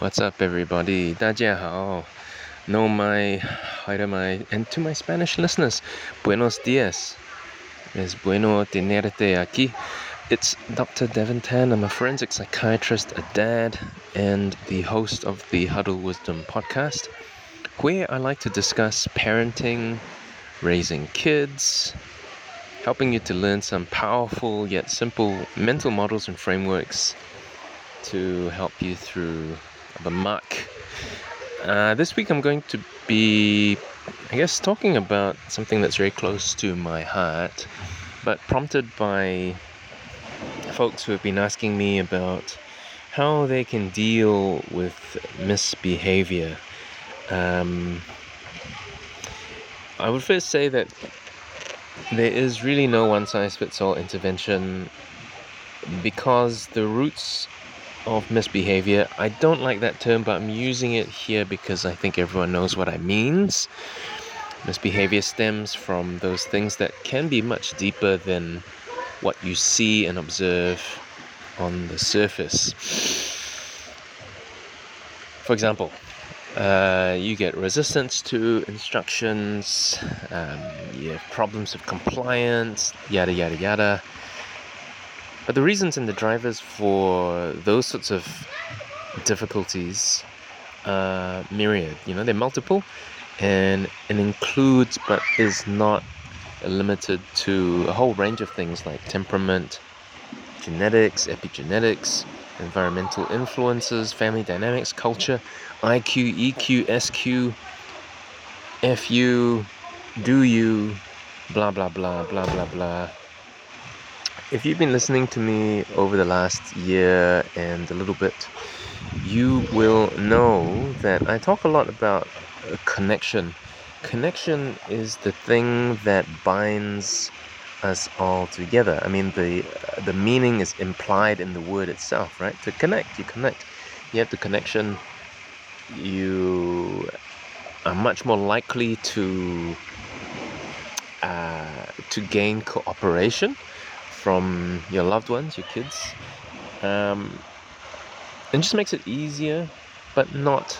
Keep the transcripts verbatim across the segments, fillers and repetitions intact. What's up, everybody? 大家好. No, my, hi to my, and to my Spanish listeners, buenos dias. Es bueno tenerte aquí. It's Doctor Devin Tan. I'm a forensic psychiatrist, a dad, and the host of the Huddle Wisdom podcast, where I like to discuss parenting, raising kids, helping you to learn some powerful yet simple mental models and frameworks to help you through the muck. Uh, this week I'm going to be, I guess, talking about something that's very close to my heart, but prompted by folks who have been asking me about how they can deal with misbehavior. Um, I would first say that there is really no one-size-fits-all intervention, because the roots of misbehavior, I don't like that term, but I'm using it here because I think everyone knows what it means. Misbehavior stems from those things that can be much deeper than what you see and observe on the surface. For example, uh, you get resistance to instructions, um, you have problems with compliance, yada yada yada. But the reasons and the drivers for those sorts of difficulties are myriad. You know, they're multiple, and it includes but is not limited to a whole range of things like temperament, genetics, epigenetics, environmental influences, family dynamics, culture, I Q, E Q, S Q, F U, do you, blah, blah, blah, blah, blah, blah. If you've been listening to me over the last year and a little bit, you will know that I talk a lot about connection. Connection is the thing that binds us all together. I mean, the the meaning is implied in the word itself, right? To connect, you connect. You have the connection. You are much more likely to uh, to gain cooperation from your loved ones, your kids. Um, it just makes it easier, but not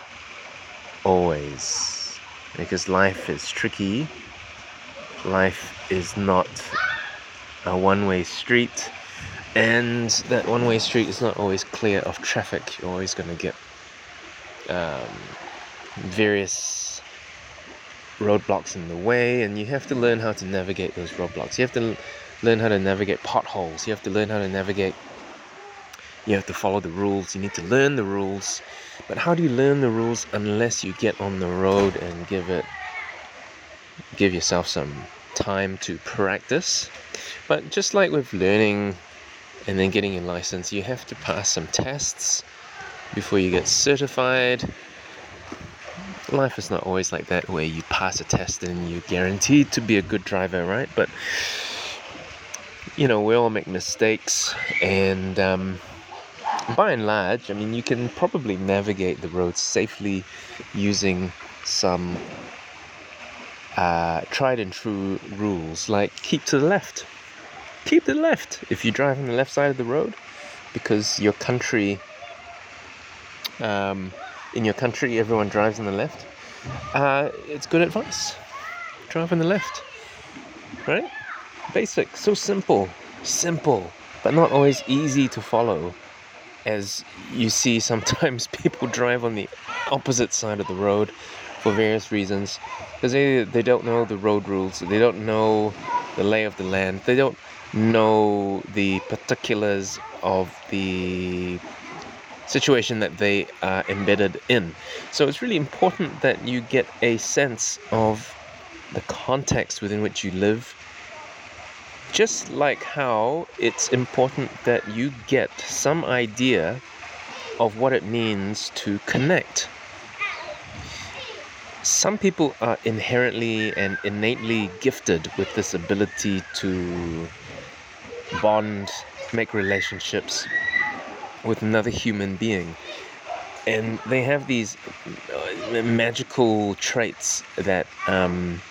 always, because life is tricky. Life is not a one-way street, and that one-way street is not always clear of traffic. You're always going to get um, various roadblocks in the way, and you have to learn how to navigate those roadblocks. You have to learn how to navigate potholes. You have to learn how to navigate. You have to follow the rules. You need to learn the rules. But how do you learn the rules unless you get on the road and give it, give yourself some time to practice? But just like with learning and then getting your license, you have to pass some tests before you get certified. Life is not always like that, where you pass a test and you're guaranteed to be a good driver, right? But you know, we all make mistakes, and um, by and large, I mean, you can probably navigate the roads safely using some uh, tried and true rules, like keep to the left. Keep to the left if you drive on the left side of the road, because your country, um, in your country, everyone drives on the left. Uh, it's good advice. Drive on the left, right? Basic, so simple, simple, but not always easy to follow, as you see sometimes people drive on the opposite side of the road for various reasons, because they, they don't know the road rules, they don't know the lay of the land, they don't know the particulars of the situation that they are embedded in. So it's really important that you get a sense of the context within which you live, just like how it's important that you get some idea of what it means to connect. Some people are inherently and innately gifted with this ability to bond, make relationships with another human being. And they have these magical traits that um,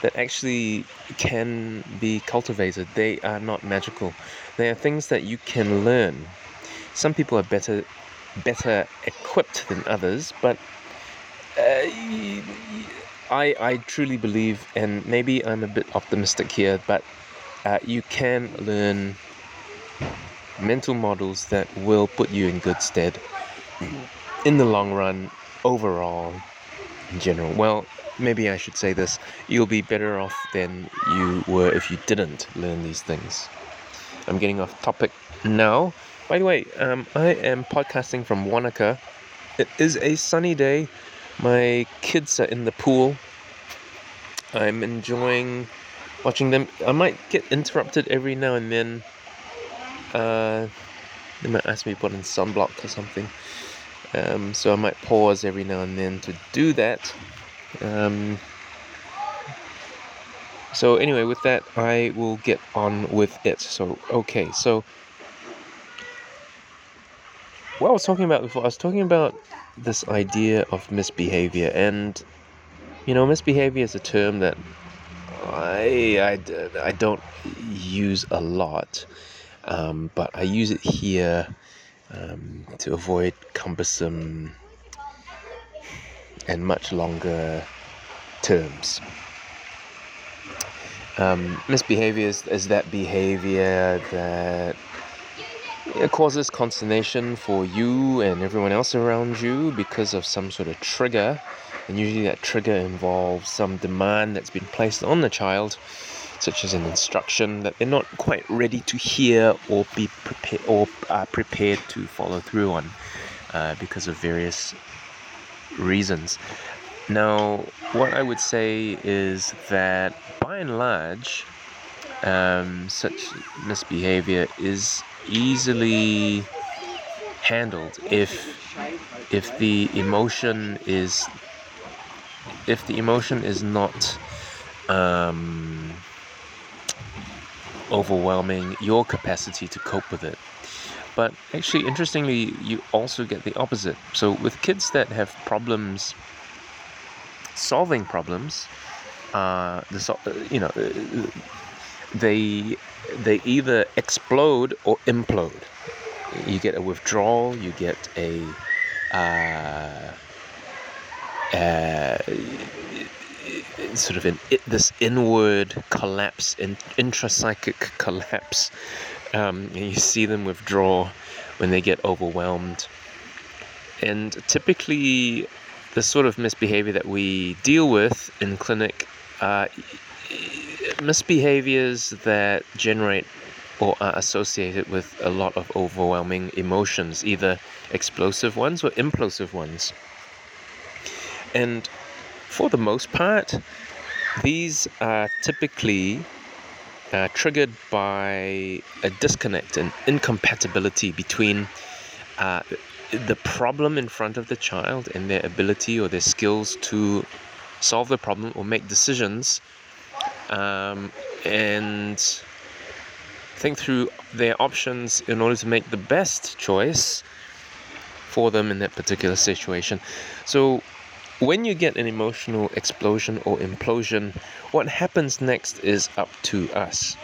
that actually can be cultivated. They are not magical. They are things that you can learn. Some people are better better equipped than others, but uh, I, I truly believe, and maybe I'm a bit optimistic here, but uh, you can learn mental models that will put you in good stead in the long run, overall, in general. Well, maybe I should say this, you'll be better off than you were if you didn't learn these things. I'm getting off topic now. By the way, um, I am podcasting from Wanaka. It is a sunny day. My kids are in the pool. I'm enjoying watching them. I might get interrupted every now and then. Uh, they might ask me to put in sunblock or something. Um, so I might pause every now and then to do that. Um, so anyway, with that, I will get on with it. So, okay, so what I was talking about before, I was talking about this idea of misbehavior, and, you know, misbehavior is a term that I, I, I don't use a lot, um, but I use it here um, to avoid cumbersome and much longer terms. Um, misbehavior is, is that behavior that it causes consternation for you and everyone else around you because of some sort of trigger, and usually that trigger involves some demand that's been placed on the child, such as an instruction that they're not quite ready to hear or be prepared or are prepared to follow through on, uh, because of various reasons. Now, what I would say is that by and large, um, such misbehavior is easily handled if if the emotion is if the emotion is not um, overwhelming your capacity to cope with it. But actually, interestingly, you also get the opposite. So with kids that have problems solving problems, uh, the so- you know, they they either explode or implode. You get a withdrawal. You get a uh, uh, sort of an it, this inward collapse, in, intrapsychic collapse. Um, and you see them withdraw when they get overwhelmed. And typically, the sort of misbehavior that we deal with in clinic are misbehaviors that generate or are associated with a lot of overwhelming emotions, either explosive ones or implosive ones. And for the most part, these are typically Uh, triggered by a disconnect and incompatibility between uh, the problem in front of the child and their ability or their skills to solve the problem or make decisions, um, and think through their options in order to make the best choice for them in that particular situation. So when you get an emotional explosion or implosion, what happens next is up to us.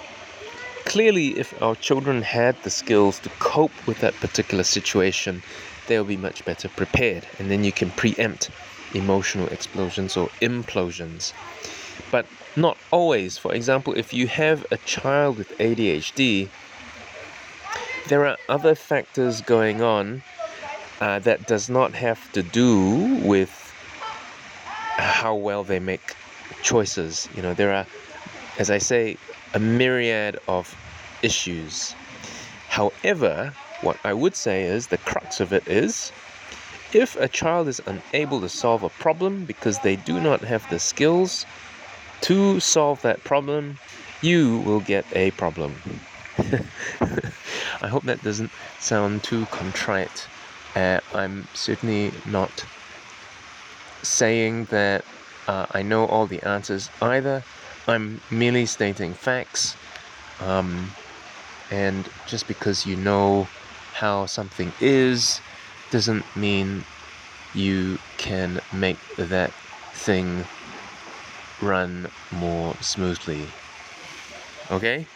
Clearly, if our children had the skills to cope with that particular situation, they'll be much better prepared, and then you can preempt emotional explosions or implosions. But not always. For example, if you have a child with A D H D, there are other factors going on uh, that does not have to do with how well they make choices. You know, there are, as I say, a myriad of issues. However, what I would say is the crux of it is, if a child is unable to solve a problem because they do not have the skills to solve that problem, you will get a problem. I hope that doesn't sound too contrite. Uh, I'm certainly not saying that uh, I know all the answers either. I'm merely stating facts, um, and just because you know how something is doesn't mean you can make that thing run more smoothly. Okay?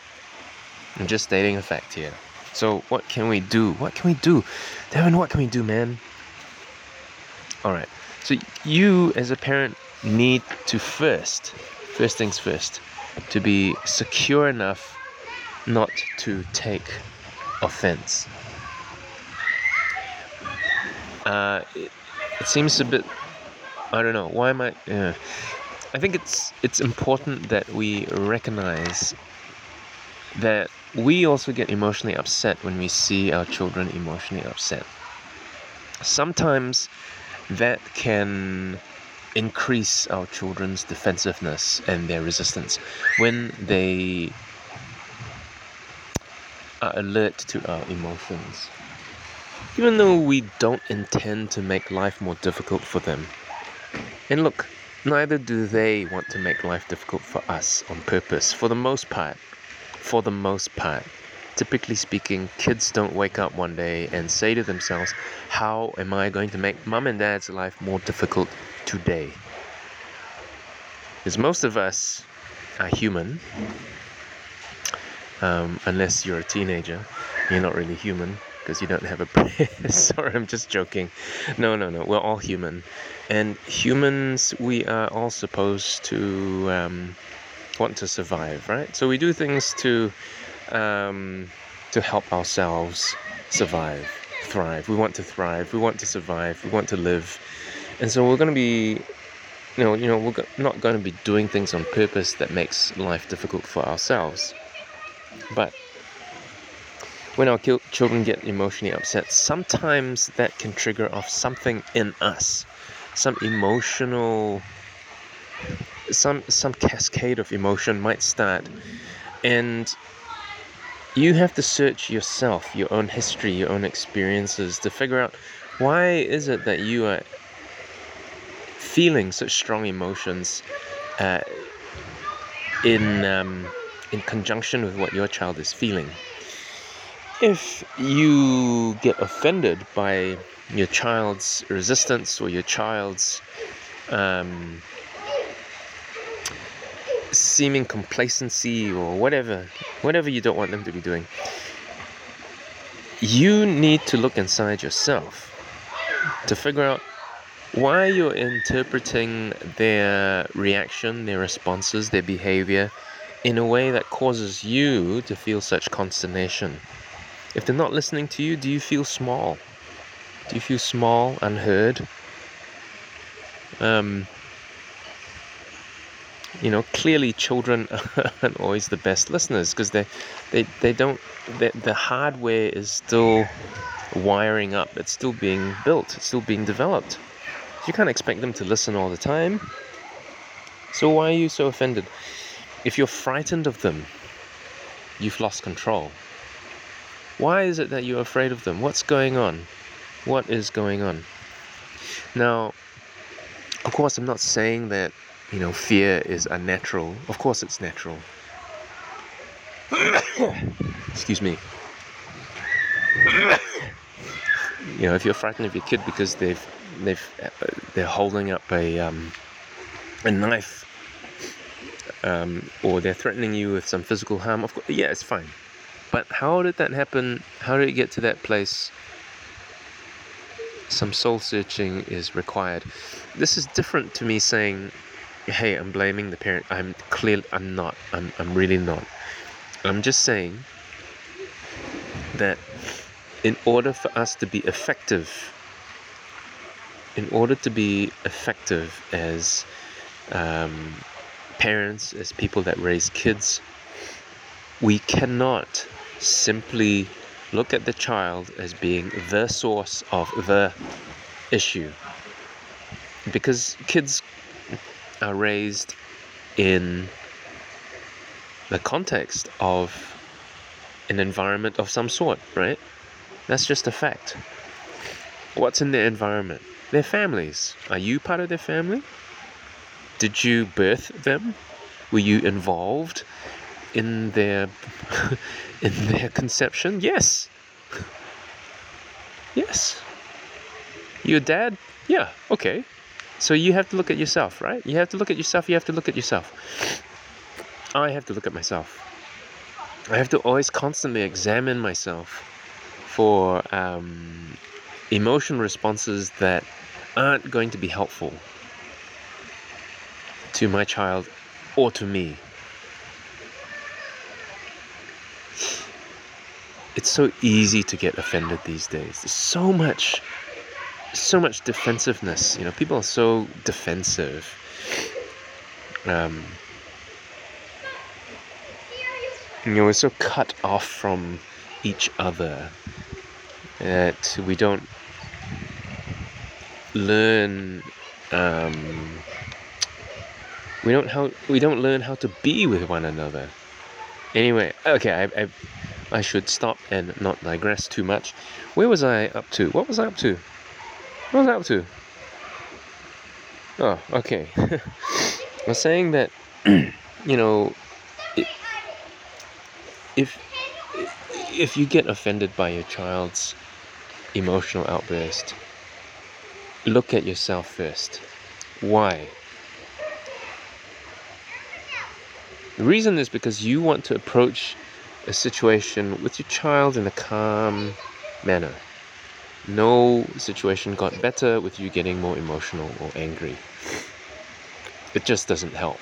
I'm just stating a fact here. So what can we do? What can we do? Devin, what can we do, man? Alright, so you as a parent need to first, first things first, to be secure enough not to take offense. Uh, it, it seems a bit, I don't know, why am I, uh, I think it's it's important that we recognize that we also get emotionally upset when we see our children emotionally upset. Sometimes that can increase our children's defensiveness and their resistance when they are alert to our emotions. Even though we don't intend to make life more difficult for them. And look, neither do they want to make life difficult for us on purpose, for the most part. For the most part. Typically speaking, kids don't wake up one day and say to themselves, how am I going to make mum and dad's life more difficult today? Because most of us are human. Um, unless you're a teenager, you're not really human because you don't have a brain. Sorry, I'm just joking. No, no, no, we're all human. And humans, we are all supposed to um, want to survive, right? So we do things to... Um, to help ourselves survive, thrive. We want to thrive. We want to survive. We want to live, and so we're going to be, you know, you know, we're not going to be doing things on purpose that makes life difficult for ourselves. But when our children get emotionally upset, sometimes that can trigger off something in us, some emotional, some some cascade of emotion might start, and you have to search yourself, your own history, your own experiences to figure out why is it that you are feeling such strong emotions uh, in um, in conjunction with what your child is feeling. If you get offended by your child's resistance or your child's um, seeming complacency or whatever, whatever you don't want them to be doing, you need to look inside yourself to figure out why you're interpreting their reaction, their responses, their behavior in a way that causes you to feel such consternation. If they're not listening to you, do you feel small? Do you feel small, unheard? Um... You know, clearly children aren't always the best listeners because they, they, they don't, they, the hardware is still wiring up. It's still being built. It's still being developed. You can't expect them to listen all the time. So why are you so offended? If you're frightened of them, you've lost control. Why is it that you're afraid of them? What's going on? What is going on? Now, of course, I'm not saying that, you know, fear is unnatural. Of course it's natural. Excuse me. You know, if you're frightened of your kid because they've they've they're holding up a um a knife um or they're threatening you with some physical harm, of course, yeah, it's fine. But how did that happen? How did it get to that place? Some soul searching is required. This is different to me saying, hey, I'm blaming the parent. I'm clearly, I'm not. I'm, I'm really not. I'm just saying that in order for us to be effective, in order to be effective as um, parents, as people that raise kids, we cannot simply look at the child as being the source of the issue. Because kids are raised in the context of an environment of some sort, right? That's just a fact. What's in their environment? Their families. Are you part of their family? Did you birth them? Were you involved in their in their conception? Yes. Yes. Your dad? Yeah, okay. So you have to look at yourself, right? You have to look at yourself, you have to look at yourself. I have to look at myself. I have to always constantly examine myself for um, emotion responses that aren't going to be helpful to my child or to me. It's so easy to get offended these days. There's so much, so much defensiveness. You know, people are so defensive. Um, you know, we're so cut off from each other that we don't learn. Um, we don't how we don't learn how to be with one another. Anyway, okay, I, I I should stop and not digress too much. Where was I up to? What was I up to? What was I up to? Oh, okay. I was saying that, you know, it, if if you get offended by your child's emotional outburst, look at yourself first. Why? The reason is because you want to approach a situation with your child in a calm manner. No situation got better with you getting more emotional or angry. It just doesn't help.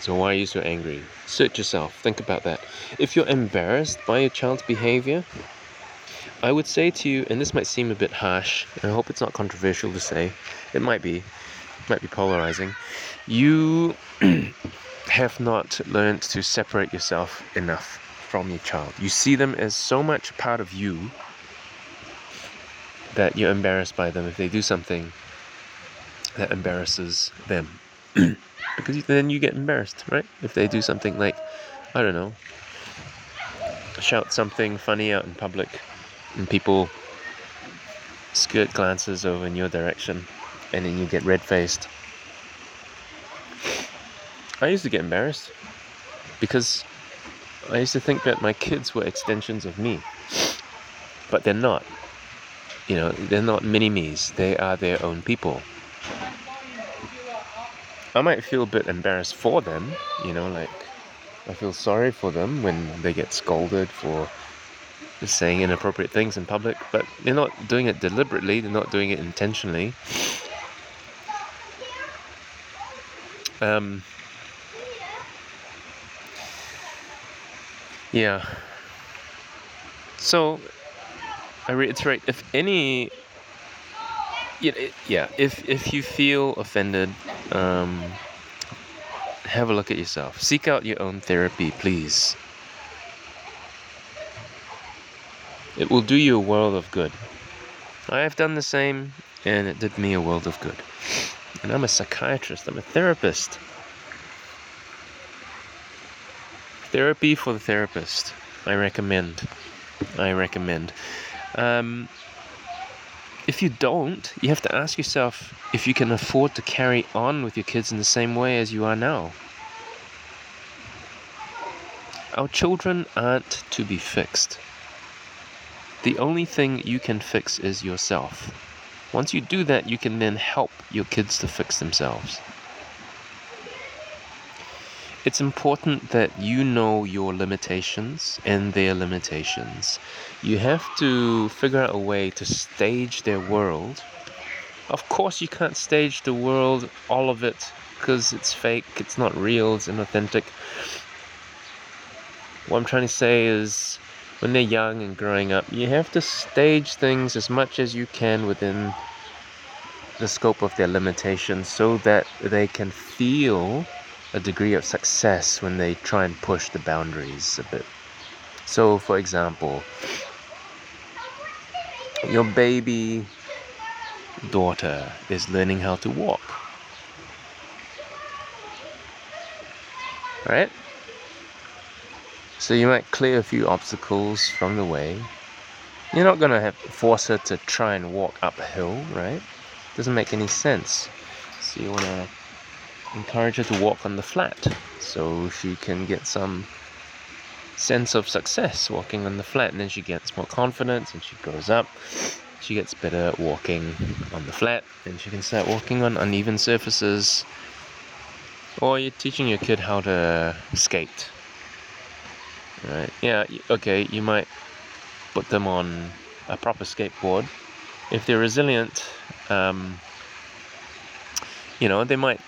So why are you so angry? Search yourself, think about that. If you're embarrassed by your child's behavior, I would say to you, and this might seem a bit harsh, and I hope it's not controversial to say, it might be, it might be polarizing, you have not learned to separate yourself enough from your child. You see them as so much a part of you that you're embarrassed by them if they do something that embarrasses them. Because then you get embarrassed, right? If they do something like, I don't know, shout something funny out in public and people skirt glances over in your direction and then you get red-faced. I used to get embarrassed because I used to think that my kids were extensions of me, but they're not. You know, they're not mini-me's. They are their own people. I might feel a bit embarrassed for them, you know, like I feel sorry for them when they get scolded for saying inappropriate things in public, but they're not doing it deliberately, they're not doing it intentionally. Um... Yeah. So, I reiterate, if any, yeah, if if you feel offended, um, have a look at yourself. Seek out your own therapy, please. It will do you a world of good. I have done the same, and it did me a world of good. And I'm a psychiatrist, I'm a therapist. Therapy for the therapist. I recommend. I recommend. Um, if you don't, you have to ask yourself if you can afford to carry on with your kids in the same way as you are now. Our children aren't to be fixed. The only thing you can fix is yourself. Once you do that, you can then help your kids to fix themselves. It's important that you know your limitations and their limitations. You have to figure out a way to stage their world. Of course you can't stage the world, all of it, because it's fake, it's not real, it's inauthentic. What I'm trying to say is, when they're young and growing up, you have to stage things as much as you can within the scope of their limitations so that they can feel a degree of success when they try and push the boundaries a bit. So, for example, your baby daughter is learning how to walk, right? So you might clear a few obstacles from the way. You're not gonna have force her to try and walk uphill, right? Doesn't make any sense. So you wanna encourage her to walk on the flat so she can get some sense of success walking on the flat, and then she gets more confidence and she grows up, she gets better at walking on the flat, and she can start walking on uneven surfaces. Or you're teaching your kid how to skate, right? Yeah, okay, you might put them on a proper skateboard. If they're resilient, um, you know, they might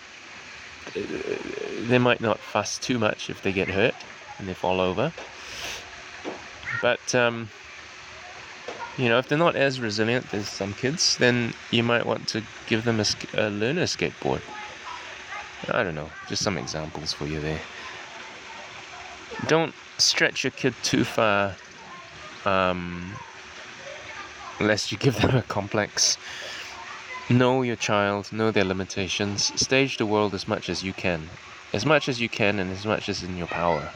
they might not fuss too much if they get hurt and they fall over. But um, you know, if they're not as resilient as some kids, then you might want to give them a, a learner skateboard. I don't know, just some examples for you there. Don't stretch your kid too far, um, unless you give them a complex. Know your child, know their limitations, stage the world as much as you can. As much as you can and as much as in your power.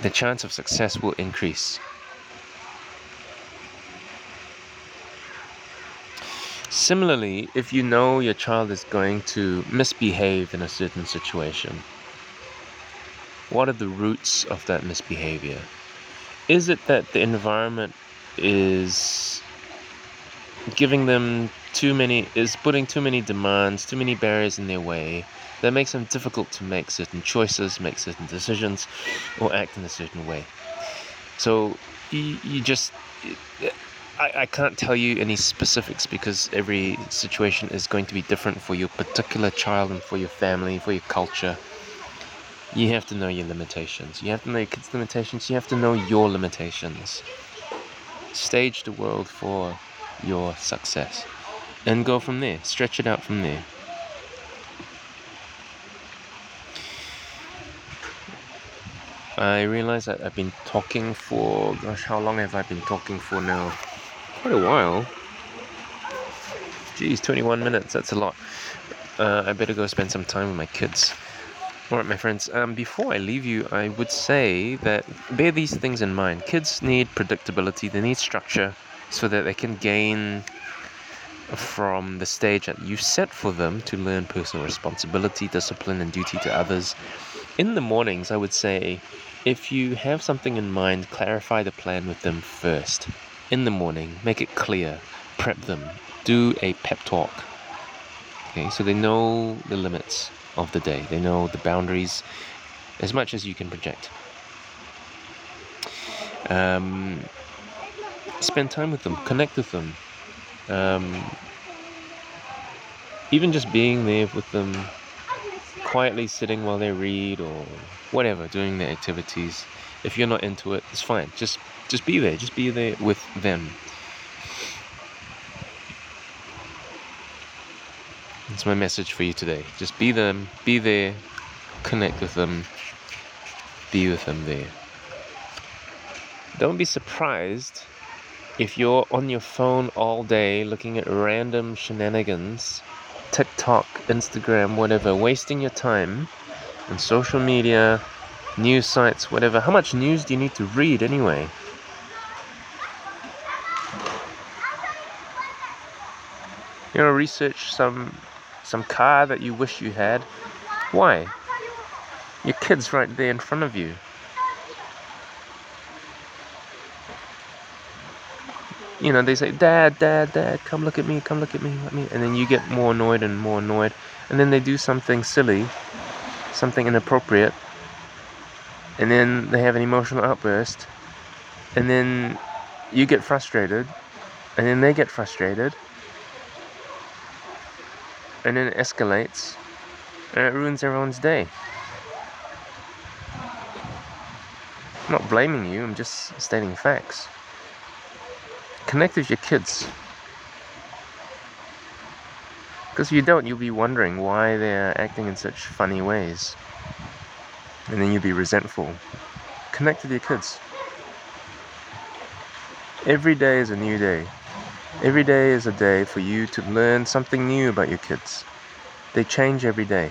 The chance of success will increase. Similarly, if you know your child is going to misbehave in a certain situation, what are the roots of that misbehavior? Is it that the environment is giving them too many, is putting too many demands, too many barriers in their way that makes them difficult to make certain choices, make certain decisions, or act in a certain way? So you, you just... It, I can't tell you any specifics because every situation is going to be different for your particular child and for your family, for your culture. You have to know your limitations. You have to know your kids' limitations. You have to know your limitations. Stage the world for your success. And go from there. Stretch it out from there. I realize that I've been talking for... Gosh, how long have I been talking for now? Quite a while. Geez, twenty-one minutes, that's a lot. Uh, I better go spend some time with my kids. Alright, my friends, um, before I leave you, I would say that bear these things in mind. Kids need predictability, they need structure, so that they can gain from the stage that you set for them to learn personal responsibility, discipline, and duty to others. In the mornings, I would say, if you have something in mind, clarify the plan with them first. In the morning, make it clear, prep them, do a pep talk. Okay, so they know the limits of the day, they know the boundaries as much as you can project. Um, spend time with them, connect with them. Um, even just being there with them, quietly sitting while they read or whatever, doing their activities. If you're not into it, it's fine. Just just be there. Just be there with them. That's my message for you today. Just be them. Be there. Connect with them. Be with them there. Don't be surprised if you're on your phone all day looking at random shenanigans, TikTok, Instagram, whatever, wasting your time on social media, news sites, whatever. How much news do you need to read anyway? You know, research some some car that you wish you had. Why? Your kid's right there in front of you. You know, they say, Dad, Dad, Dad, come look at me, come look at me, at me. And then you get more annoyed and more annoyed. And then they do something silly, something inappropriate. And then they have an emotional outburst. And then you get frustrated. And then they get frustrated. And then it escalates. And it ruins everyone's day. I'm not blaming you, I'm just stating facts. Connect with your kids, because if you don't, you'll be wondering why they're acting in such funny ways, and then you'll be resentful. Connect with your kids. Every day is a new day. Every day is a day for you to learn something new about your kids. They change every day.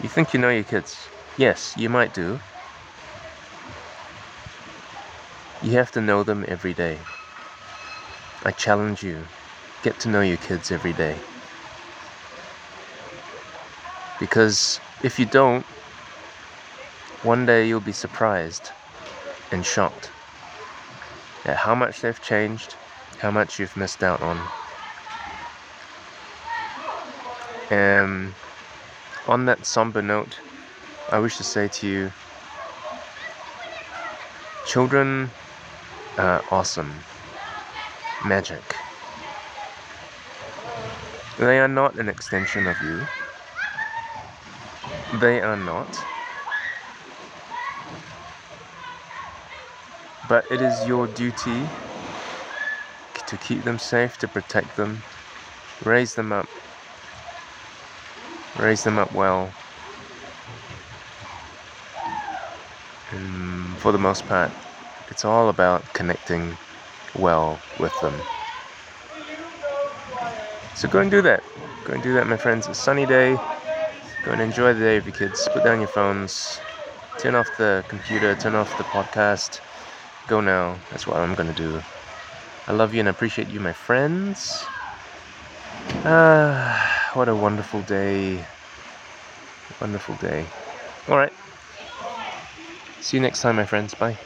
You think you know your kids? Yes, you might do. You have to know them every day. I challenge you, get to know your kids every day. Because if you don't, one day you'll be surprised and shocked at how much they've changed, how much you've missed out on. Um, on that somber note, I wish to say to you, children are awesome, magic. They are not an extension of you. They are not. But it is your duty to keep them safe, to protect them, raise them up, raise them up well. And for the most part, it's all about connecting well with them. So go and do that. Go and do that, my friends. It's a sunny day. Go and enjoy the day with your kids. Put down your phones. Turn off the computer. Turn off the podcast. Go now. That's what I'm going to do. I love you and appreciate you, my friends. Ah, what a wonderful day. Wonderful day. All right. See you next time, my friends. Bye.